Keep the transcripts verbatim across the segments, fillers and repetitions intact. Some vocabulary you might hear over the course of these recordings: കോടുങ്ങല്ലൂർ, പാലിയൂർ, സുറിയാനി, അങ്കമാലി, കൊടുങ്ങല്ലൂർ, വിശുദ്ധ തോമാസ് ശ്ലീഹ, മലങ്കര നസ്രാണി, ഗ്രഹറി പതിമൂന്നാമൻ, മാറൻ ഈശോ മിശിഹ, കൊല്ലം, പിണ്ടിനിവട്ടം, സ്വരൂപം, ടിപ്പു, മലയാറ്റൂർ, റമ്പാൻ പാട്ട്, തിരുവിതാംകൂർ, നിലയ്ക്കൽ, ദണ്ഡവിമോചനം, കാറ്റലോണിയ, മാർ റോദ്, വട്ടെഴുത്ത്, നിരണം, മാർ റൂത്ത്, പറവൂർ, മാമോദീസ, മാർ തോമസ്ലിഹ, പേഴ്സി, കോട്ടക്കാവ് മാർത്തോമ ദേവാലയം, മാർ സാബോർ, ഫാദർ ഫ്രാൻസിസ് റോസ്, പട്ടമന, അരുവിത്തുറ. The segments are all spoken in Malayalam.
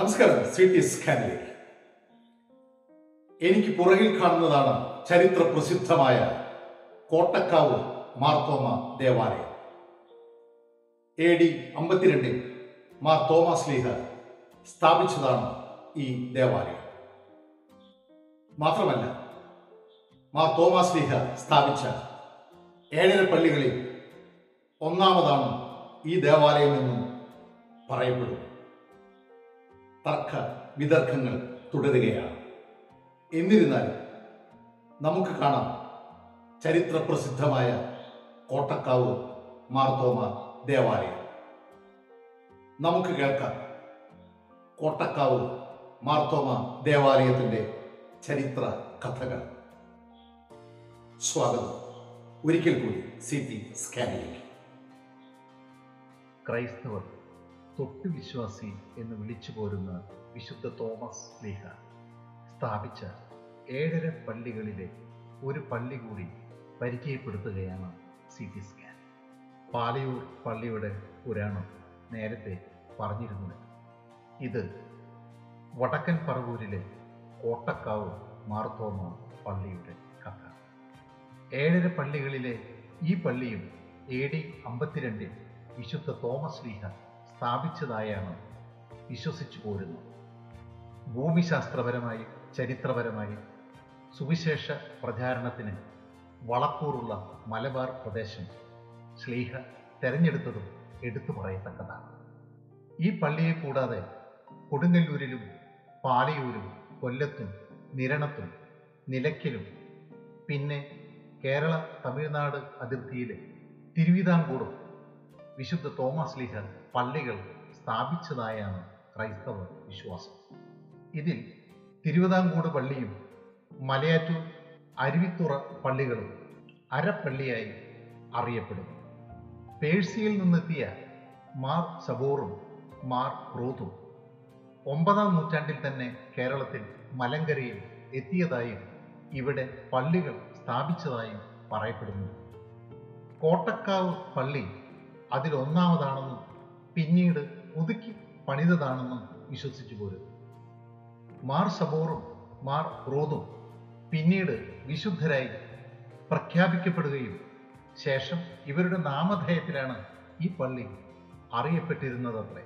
നമസ്കാരം. സിറ്റി സ്കാനിലേക്ക്. എനിക്ക് പുറകിൽ കാണുന്നതാണ് ചരിത്ര പ്രസിദ്ധമായ കോട്ടക്കാവ് മാർത്തോമ ദേവാലയം. എ ഡി അമ്പത്തിരണ്ടിൽ മാർ തോമസ്ലിഹ സ്ഥാപിച്ചതാണ് ഈ ദേവാലയം. മാത്രമല്ല, മാർ തോമസ്ലിഹ സ്ഥാപിച്ച ഏഴര പള്ളികളിൽ ഒന്നാമതാണ് ഈ ദേവാലയം എന്നും പറയപ്പെടുന്നു. തർക്ക വിതർക്കങ്ങൾ തുടരുകയാണ്. എന്നിരുന്നാലും നമുക്ക് കാണാം ചരിത്ര പ്രസിദ്ധമായ കോട്ടക്കാവ് മാർത്തോമ ദേവാലയം. നമുക്ക് കേൾക്കാം കോട്ടക്കാവ് മാർത്തോമ ദേവാലയത്തിൻ്റെ ചരിത്ര കഥകൾ. സ്വാഗതം ഒരിക്കൽ കൂടി സിറ്റി സ്കാനിലേക്ക്. ക്രൈസ്തവർ തൊട്ടുവിശ്വാസി എന്ന് വിളിച്ചു പോരുന്ന വിശുദ്ധ തോമാസ് ശ്ലീഹ സ്ഥാപിച്ച ഏഴര പള്ളികളിലെ ഒരു പള്ളി കൂടി പരിചയപ്പെടുത്തുകയാണ് സിറ്റി സ്കാൻ. പാലിയൂർ പള്ളിയുടെ പുരാണം നേരത്തെ പറഞ്ഞിരുന്നത്. ഇത് വടക്കൻ പറവൂരിലെ കോട്ടക്കാവ് മാർത്തോമ പള്ളിയുടെ കഥ. ഏഴര പള്ളികളിലെ ഈ പള്ളിയും എ ഡി അമ്പത്തിരണ്ടിൽ വിശുദ്ധ തോമസ്ലിഹ സ്ഥാപിച്ചതായാണ് വിശ്വസിച്ചു പോരുന്നത്. ഭൂമിശാസ്ത്രപരമായി ചരിത്രപരമായി സുവിശേഷ പ്രചാരണത്തിന് വളക്കൂറുള്ള മലബാർ പ്രദേശം ശ്ലീഹ തെരഞ്ഞെടുത്തതും എടുത്തു പറയത്തക്കതാണ്. ഈ പള്ളിയെ കൂടാതെ കൊടുങ്ങല്ലൂരിലും പാലിയൂരും കൊല്ലത്തും നിരണത്തും നിലയ്ക്കലും പിന്നെ കേരള തമിഴ്നാട് അതിർത്തിയിലെ തിരുവിതാംകൂറും വിശുദ്ധ തോമാസ്ലിഹ പള്ളികൾ സ്ഥാപിച്ചതായാണ് ക്രൈസ്തവ വിശ്വാസം. ഇതിൽ തിരുവിതാംകൂർ പള്ളിയും മലയാറ്റൂർ അരുവിത്തുറ പള്ളികളും അരപ്പള്ളിയായി അറിയപ്പെടുന്നു. പേഴ്സിയിൽ നിന്നെത്തിയ മാർ സാബോറും മാർ റൂത്തും ഒമ്പതാം നൂറ്റാണ്ടിൽ തന്നെ കേരളത്തിൽ മലങ്കരയിൽ എത്തിയതായും ഇവിടെ പള്ളികൾ സ്ഥാപിച്ചതായും പറയപ്പെടുന്നു. കോട്ടക്കാവ് പള്ളി അതിലൊന്നാമതാണെന്നും പിന്നീട് പുതുക്കി പണിതതാണെന്നും വിശ്വസിച്ചു പോരുന്നു. മാർ സാബോറും മാർ റോദും പിന്നീട് വിശുദ്ധരായി പ്രഖ്യാപിക്കപ്പെടുകയും ശേഷം ഇവരുടെ നാമധേയത്തിലാണ് ഈ പള്ളി അറിയപ്പെട്ടിരുന്നതത്രേ.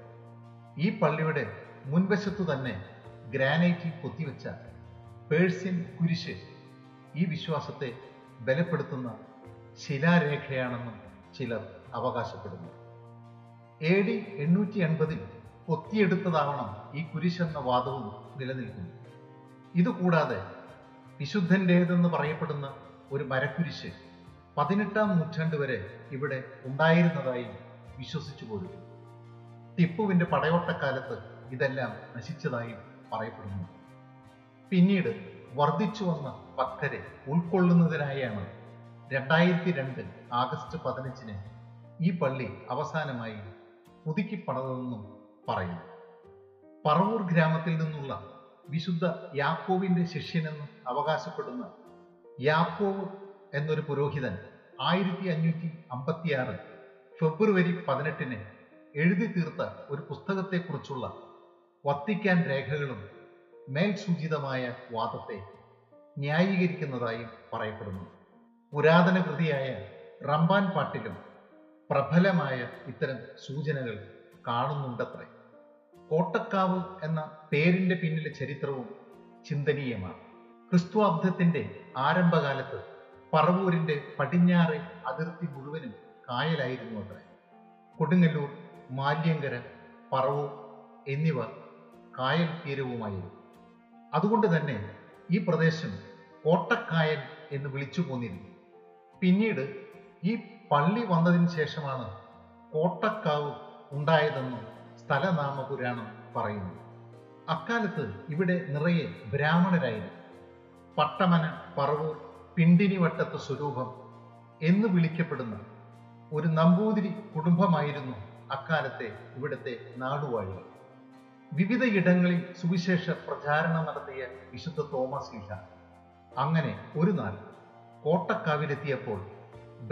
ഈ പള്ളിയുടെ മുൻവശത്തു തന്നെ ഗ്രാനൈറ്റിൽ കൊത്തിവെച്ച പേഴ്സ്യൻ കുരിശ് ഈ വിശ്വാസത്തെ ബലപ്പെടുത്തുന്ന ശിലാരേഖയാണെന്നും ചിലർ അവകാശപ്പെടുന്നു. എ ഡി എണ്ണൂറ്റി എൺപതിൽ കൊത്തിയെടുത്തതാവണം ഈ കുരിശെന്ന വാദവും നിലനിൽക്കുന്നു. ഇതുകൂടാതെ വിശുദ്ധൻ്റേതെന്ന് പറയപ്പെടുന്ന ഒരു മരക്കുരിശ് പതിനെട്ടാം നൂറ്റാണ്ട് വരെ ഇവിടെ ഉണ്ടായിരുന്നതായി വിശ്വസിച്ചു പോരുന്നു. ടിപ്പുവിൻ്റെ പടയോട്ടക്കാലത്ത് ഇതെല്ലാം നശിച്ചതായും പറയപ്പെടുന്നു. പിന്നീട് വർദ്ധിച്ചു വന്ന ഭക്തരെ ഉൾക്കൊള്ളുന്നതിനായാണ് രണ്ടായിരത്തി രണ്ട് ആഗസ്റ്റ് പതിനഞ്ചിന് ഈ പള്ളി അവസാനമായി പുതുക്കിപ്പണതെന്നും പറയുന്നു. പറവൂർ ഗ്രാമത്തിൽ നിന്നുള്ള വിശുദ്ധ യാക്കോവിൻ്റെ ശിഷ്യനെന്ന് അവകാശപ്പെടുന്ന യാക്കോവ് എന്നൊരു പുരോഹിതൻ ആയിരത്തി അഞ്ഞൂറ്റി അമ്പത്തി ആറ് ഫെബ്രുവരി പതിനെട്ടിന് എഴുതി തീർത്ത ഒരു പുസ്തകത്തെക്കുറിച്ചുള്ള വത്തിക്കാൻ രേഖകളും മേൽ സൂചിതമായ വാദത്തെ ന്യായീകരിക്കുന്നതായും പറയപ്പെടുന്നു. പുരാതന കൃതിയായ റമ്പാൻ പാട്ടിലും പ്രബലമായ ഇത്തരം സൂചനകൾ കാണുന്നുണ്ടത്രേ. കോട്ടക്കാവ് എന്ന പേരിൻ്റെ പിന്നിലെ ചരിത്രവും ചിന്തനീയമാണ്. ക്രിസ്തുവബ്ദത്തിൻ്റെ ആരംഭകാലത്ത് പറവൂരിൻ്റെ പടിഞ്ഞാറ് അതിർത്തി മുഴുവനും കായലായിരുന്നു അത്ര. കൊടുങ്ങല്ലൂർ, മാല്യങ്കര, പറവൂർ എന്നിവ കായൽ തീരവുമായിരുന്നു. അതുകൊണ്ട് തന്നെ ഈ പ്രദേശം കോട്ടക്കായൽ എന്ന് വിളിച്ചു പോന്നിരുന്നു. പിന്നീട് ഈ പള്ളി വന്നതിന് ശേഷമാണ് കോട്ടക്കാവ് ഉണ്ടായതെന്നും സ്ഥലനാമ പുരാണം പറയുന്നു. അക്കാലത്ത് ഇവിടെ നിറയെ ബ്രാഹ്മണരായിരുന്നു. പട്ടമന, പറവൂർ, പിണ്ടിനിവട്ടത്ത് സ്വരൂപം എന്ന് വിളിക്കപ്പെടുന്ന ഒരു നമ്പൂതിരി കുടുംബമായിരുന്നു അക്കാലത്തെ ഇവിടുത്തെ നാടുവാഴികൾ. വിവിധ ഇടങ്ങളിൽ സുവിശേഷ പ്രചാരണം നടത്തിയ വിശുദ്ധ തോമാസ്ലിഹ അങ്ങനെ ഒരു നാൾ കോട്ടക്കാവിലെത്തിയപ്പോൾ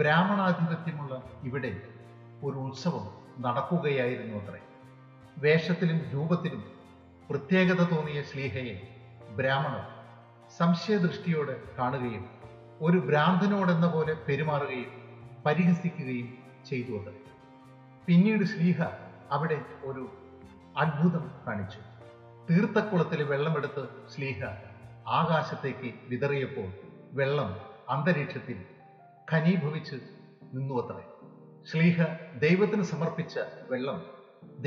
ബ്രാഹ്മണാധിപത്യമുള്ള ഇവിടെ ഒരു ഉത്സവം നടക്കുകയായിരുന്നു അത്രേ. വേഷത്തിലും രൂപത്തിലും പ്രത്യേകത തോന്നിയ ശ്ലീഹയെ ബ്രാഹ്മണർ സംശയദൃഷ്ടിയോടെ കാണുകയും ഒരു ഭ്രാന്തനോടെന്ന പോലെ പെരുമാറുകയും പരിഹസിക്കുകയും ചെയ്തുകൊണ്ട് പിന്നീട് ശ്ലീഹ അവിടെ ഒരു അത്ഭുതം കാണിച്ചു. തീർത്ഥക്കുളത്തിൽ വെള്ളമെടുത്ത് ശ്ലീഹ ആകാശത്തേക്ക് വിതറിയപ്പോൾ വെള്ളം അന്തരീക്ഷത്തിൽ ഖനീഭവിച്ച് നിന്നുവത്രേ. ശ്ലീഹ ദൈവത്തിന് സമർപ്പിച്ച വെള്ളം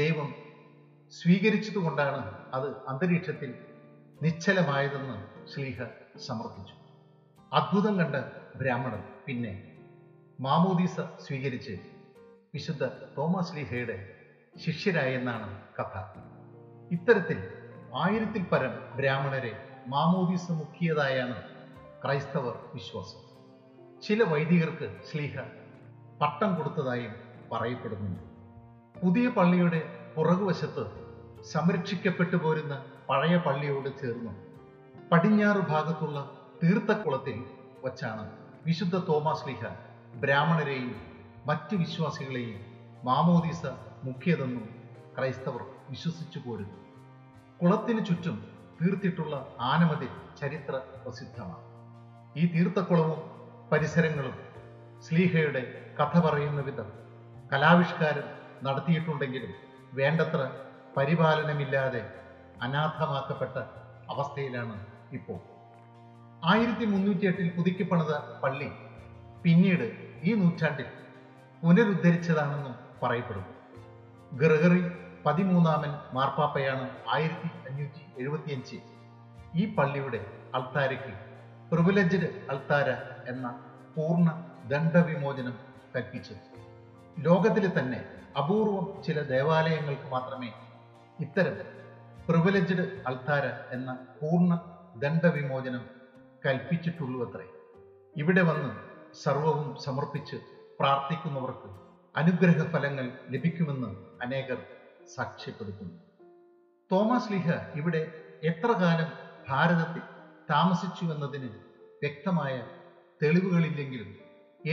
ദൈവം സ്വീകരിച്ചതുകൊണ്ടാണ് അത് അന്തരീക്ഷത്തിൽ നിശ്ചലമായതെന്ന് ശ്ലീഹ സമർപ്പിച്ചു. അത്ഭുതം കണ്ട ബ്രാഹ്മണൻ പിന്നെ മാമോദീസ സ്വീകരിച്ച് വിശുദ്ധ തോമാസ് ശ്ലീഹയുടെ ശിഷ്യരായെന്നാണ് കഥ. ഇത്തരത്തിൽ ആയിരത്തിൽ പരം ബ്രാഹ്മണരെ മാമോദീസ മുക്കിയതായാണ് ക്രൈസ്തവർ വിശ്വാസം. ചില വൈദികർക്ക് ശ്ലീഹ പട്ടം കൊടുത്തതായും പറയപ്പെടുന്നുണ്ട്. പുതിയ പള്ളിയുടെ പുറകുവശത്ത് സംരക്ഷിക്കപ്പെട്ടു പോരുന്ന പഴയ പള്ളിയോട് ചേർന്ന് പടിഞ്ഞാറ് ഭാഗത്തുള്ള തീർത്ഥക്കുളത്തിൽ വച്ചാണ് വിശുദ്ധ തോമാസ് ശ്ലീഹ ബ്രാഹ്മണരെയും മറ്റ് വിശ്വാസികളെയും മാമോദീസ മുഖ്യതെന്നും ക്രൈസ്തവർ വിശ്വസിച്ചു പോരുന്നു. കുളത്തിന് ചുറ്റും തീർത്തിട്ടുള്ള ആനമതിൽ ചരിത്ര പ്രസിദ്ധമാണ്. ഈ തീർത്ഥക്കുളവും പരിസരങ്ങളും ശ്ലീഹയുടെ കഥ പറയുന്ന വിധം കലാവിഷ്കാരം നടത്തിയിട്ടുണ്ടെങ്കിലും വേണ്ടത്ര പരിപാലനമില്ലാതെ അനാഥമാക്കപ്പെട്ട അവസ്ഥയിലാണ് ഇപ്പോൾ. ആയിരത്തി മുന്നൂറ്റി എട്ടിൽ പുതുക്കി പണിത പള്ളി പിന്നീട് ഈ നൂറ്റാണ്ടിൽ പുനരുദ്ധരിച്ചതാണെന്നും പറയപ്പെടുന്നു. ഗ്രഹറി പതിമൂന്നാമൻ മാർപ്പാപ്പയാണ് ആയിരത്തി അഞ്ഞൂറ്റി എഴുപത്തിയഞ്ചിൽ ഈ പള്ളിയുടെ അൾത്താരയ്ക്ക് പ്രിവിലേജ്ഡ് അൾത്താര എന്ന പൂർണ്ണ ദണ്ഡവിമോചനം കൽപ്പിച്ചത്. ലോകത്തിലെ തന്നെ അപൂർവം ചില ദേവാലയങ്ങൾക്ക് മാത്രമേ ഇത്തരം പ്രിവിലേജ്ഡ് അൾത്താര എന്ന പൂർണ്ണ ദണ്ഡവിമോചനം കൽപ്പിച്ചിട്ടുള്ളൂ അത്രേ. ഇവിടെ വന്ന് സർവവും സമർപ്പിച്ച് പ്രാർത്ഥിക്കുന്നവർക്ക് അനുഗ്രഹ ഫലങ്ങൾ ലഭിക്കുമെന്ന് അനേകർ സാക്ഷ്യപ്പെടുത്തുന്നു. തോമാസ് ശ്ലീഹ ഇവിടെ എത്ര കാലം ഭാരതത്തിൽ താമസിച്ചു എന്നതിന് വ്യക്തമായ തെളിവുകളില്ലെങ്കിലും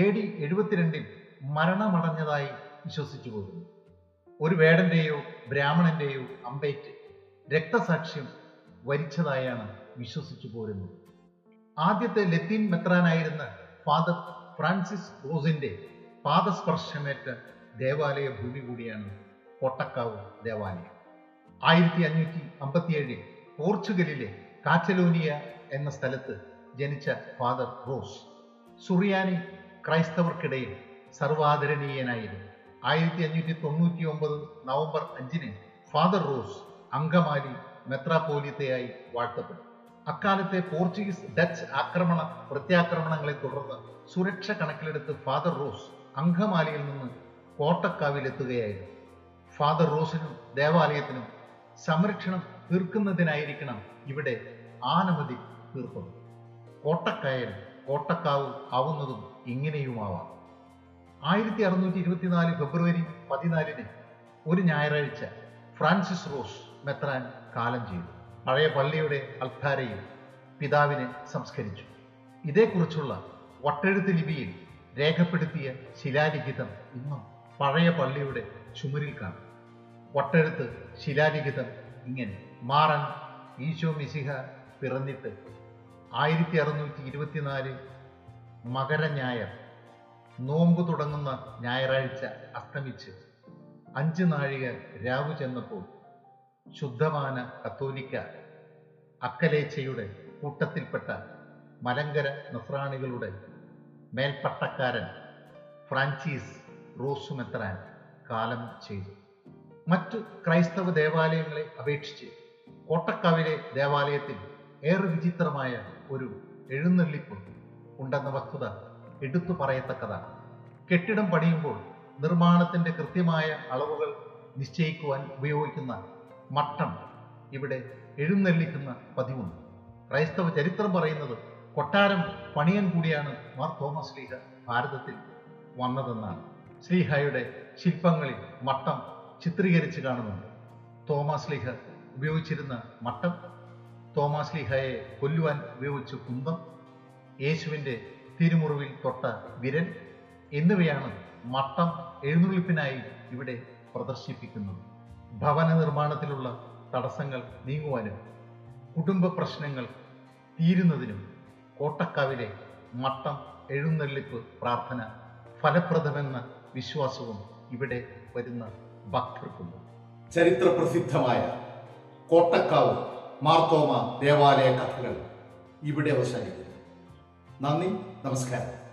എ ഡി എഴുപത്തിരണ്ടിൽ മരണമടഞ്ഞതായി വിശ്വസിച്ചു പോരുന്നു. ഒരു വേടന്റെയോ ബ്രാഹ്മണന്റെയോ അമ്പേറ്റ് രക്തസാക്ഷ്യം വരിച്ചതായാണ് വിശ്വസിച്ചു പോരുന്നത്. ആദ്യത്തെ ലത്തീൻ മെത്രാനായിരുന്ന ഫാദർ ഫ്രാൻസിസ് റോസിന്റെ പാദസ്പർശമേറ്റ ദേവാലയ ഭൂമി കൂടിയാണ് കോട്ടക്കാവ് ദേവാലയം. ആയിരത്തി അഞ്ഞൂറ്റി അമ്പത്തിയേഴിൽ പോർച്ചുഗലിലെ കാറ്റലോണിയ എന്ന സ്ഥലത്ത് ജനിച്ച ഫാദർ റോസ് സുറിയാനി ക്രൈസ്തവർക്കിടയിൽ സർവാദരണീയനായിരുന്നു. ആയിരത്തി അഞ്ഞൂറ്റി തൊണ്ണൂറ്റി ഒമ്പത് നവംബർ അഞ്ചിന് ഫാദർ റോസ് അങ്കമാലി മെത്രാപോലിത്തയായി വാഴ്ത്തപ്പെട്ടു. അക്കാലത്തെ പോർച്ചുഗീസ് ഡച്ച് ആക്രമണ പ്രത്യാക്രമണങ്ങളെ തുടർന്ന് സുരക്ഷ കണക്കിലെടുത്ത് ഫാദർ റോസ് അങ്കമാലിയിൽ നിന്ന് കോട്ടക്കാവിലെത്തുകയായിരുന്നു. ഫാദർ റോസിനും ദേവാലയത്തിനും സംരക്ഷണം തീർക്കുന്നതിനായിരിക്കണം ഇവിടെ ആനമതി തീർത്തത്. കോട്ടക്കായൽ കോട്ടക്കാവ് ആവുന്നതും ഇങ്ങനെയുമാവാം. ആയിരത്തി അറുന്നൂറ്റി ഇരുപത്തിനാല് ഫെബ്രുവരി പതിനാലിന് ഒരു ഞായറാഴ്ച ഫ്രാൻസിസ് റോസ് മെത്രാൻ കാലം ചെയ്തു. പഴയ പള്ളിയുടെ അൾത്താരയിൽ പിതാവിനെ സംസ്കരിച്ചു. ഇതേക്കുറിച്ചുള്ള വട്ടെഴുത്ത് ലിപിയിൽ രേഖപ്പെടുത്തിയ ശിലാലിഖിതം ഇന്നും പഴയ പള്ളിയുടെ ചുമരിൽ കാണും. വട്ടെഴുത്ത് ശിലാലിഖിതം ഇങ്ങനെ: മാറൻ ഈശോ മിശിഹ പിറന്നിട്ട് ആയിരത്തി അറുന്നൂറ്റി ഇരുപത്തിനാല് മകര ഞായർ നോമ്പ് തുടങ്ങുന്ന ഞായറാഴ്ച അസ്തമിച്ച് അഞ്ച് നാഴിക രാവു ചെന്നപ്പോൾ ശുദ്ധമാന കത്തോലിക്ക അക്കലേച്ചയുടെ കൂട്ടത്തിൽപ്പെട്ട മലങ്കര നസ്രാണികളുടെ മേൽപ്പട്ടക്കാരൻ ഫ്രാൻസിസ് റോസ് മെത്രാൻ കാലം ചെയ്തു. മറ്റു ക്രൈസ്തവ ദേവാലയങ്ങളെ അപേക്ഷിച്ച് കോട്ടക്കാവിലെ ദേവാലയത്തിൽ ഏറെ വിചിത്രമായ ഒരു എഴുന്നള്ളിപ്പ് ഉണ്ടെന്ന വസ്തുത എടുത്തു പറയത്തക്കതാണ്. കെട്ടിടം പണിയുമ്പോൾ നിർമ്മാണത്തിന്റെ കൃത്യമായ അളവുകൾ നിശ്ചയിക്കുവാൻ ഉപയോഗിക്കുന്ന മട്ടം ഇവിടെ എഴുന്നള്ളിക്കുന്ന പതിവുണ്ട്. ക്രൈസ്തവ ചരിത്രം പറയുന്നത് കൊട്ടാരം പണിയൻ കൂടിയാണ് മാർ തോമസ്ലിഹ ഭാരതത്തിൽ വന്നതെന്നാണ്. ശ്ലീഹയുടെ ശില്പങ്ങളിൽ മട്ടം ചിത്രീകരിച്ച് കാണുന്നുണ്ട്. തോമാശ്ലീഹ ഉപയോഗിച്ചിരുന്ന മട്ടം, തോമാശ്ലീഹയെ കൊല്ലുവാൻ ഉപയോഗിച്ച കുന്തം, യേശുവിൻ്റെ തിരുമുറിവിൽ തൊട്ട വിരൽ എന്നിവയാണ് മട്ടം എഴുന്നള്ളിപ്പിനായി ഇവിടെ പ്രദർശിപ്പിക്കുന്നത്. ഭവന നിർമ്മാണത്തിലുള്ള തടസ്സങ്ങൾ നീങ്ങുവാനും കുടുംബ പ്രശ്നങ്ങൾ തീരുന്നതിനും കോട്ടക്കാവിലെ മട്ടം എഴുന്നള്ളിപ്പ് പ്രാർത്ഥന ഫലപ്രദമെന്ന വിശ്വാസവും ഇവിടെ വരുന്ന ഭക്തർക്കുണ്ട്. ചരിത്ര പ്രസിദ്ധമായ കോട്ടക്കാവ് മാർത്തോമ ദേവാലയ കഥകൾ ഇവിടെ അവസാനിക്കുന്നു. നന്ദി, നമസ്കാരം.